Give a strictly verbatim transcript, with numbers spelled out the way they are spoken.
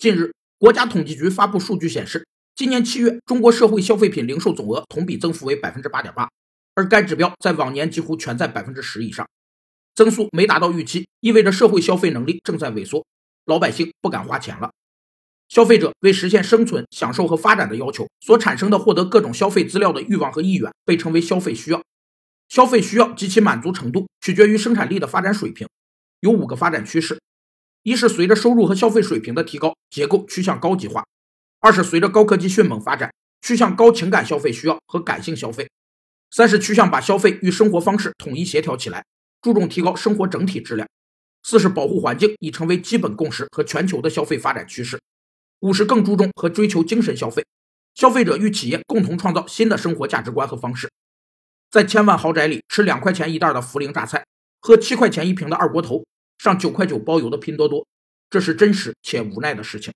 近日，国家统计局发布数据显示，今年七月，中国社会消费品零售总额同比增幅为 百分之八点八， 而该指标在往年几乎全在 百分之十 以上。增速没达到预期，意味着社会消费能力正在萎缩，老百姓不敢花钱了。消费者为实现生存、享受和发展的要求所产生的获得各种消费资料的欲望和意愿，被称为消费需要。消费需要及其满足程度取决于生产力的发展水平，有五个发展趋势：一是随着收入和消费水平的提高，结构趋向高级化；二是随着高科技迅猛发展，趋向高情感消费需要和感性消费；三是趋向把消费与生活方式统一协调起来，注重提高生活整体质量；四是保护环境已成为基本共识和全球的消费发展趋势；五是更注重和追求精神消费，消费者与企业共同创造新的生活价值观和方式。在千万豪宅里吃两块钱一袋的涪陵榨菜，喝七块钱一瓶的二锅头，上九块九包邮的拼多多，这是真实且无奈的事情。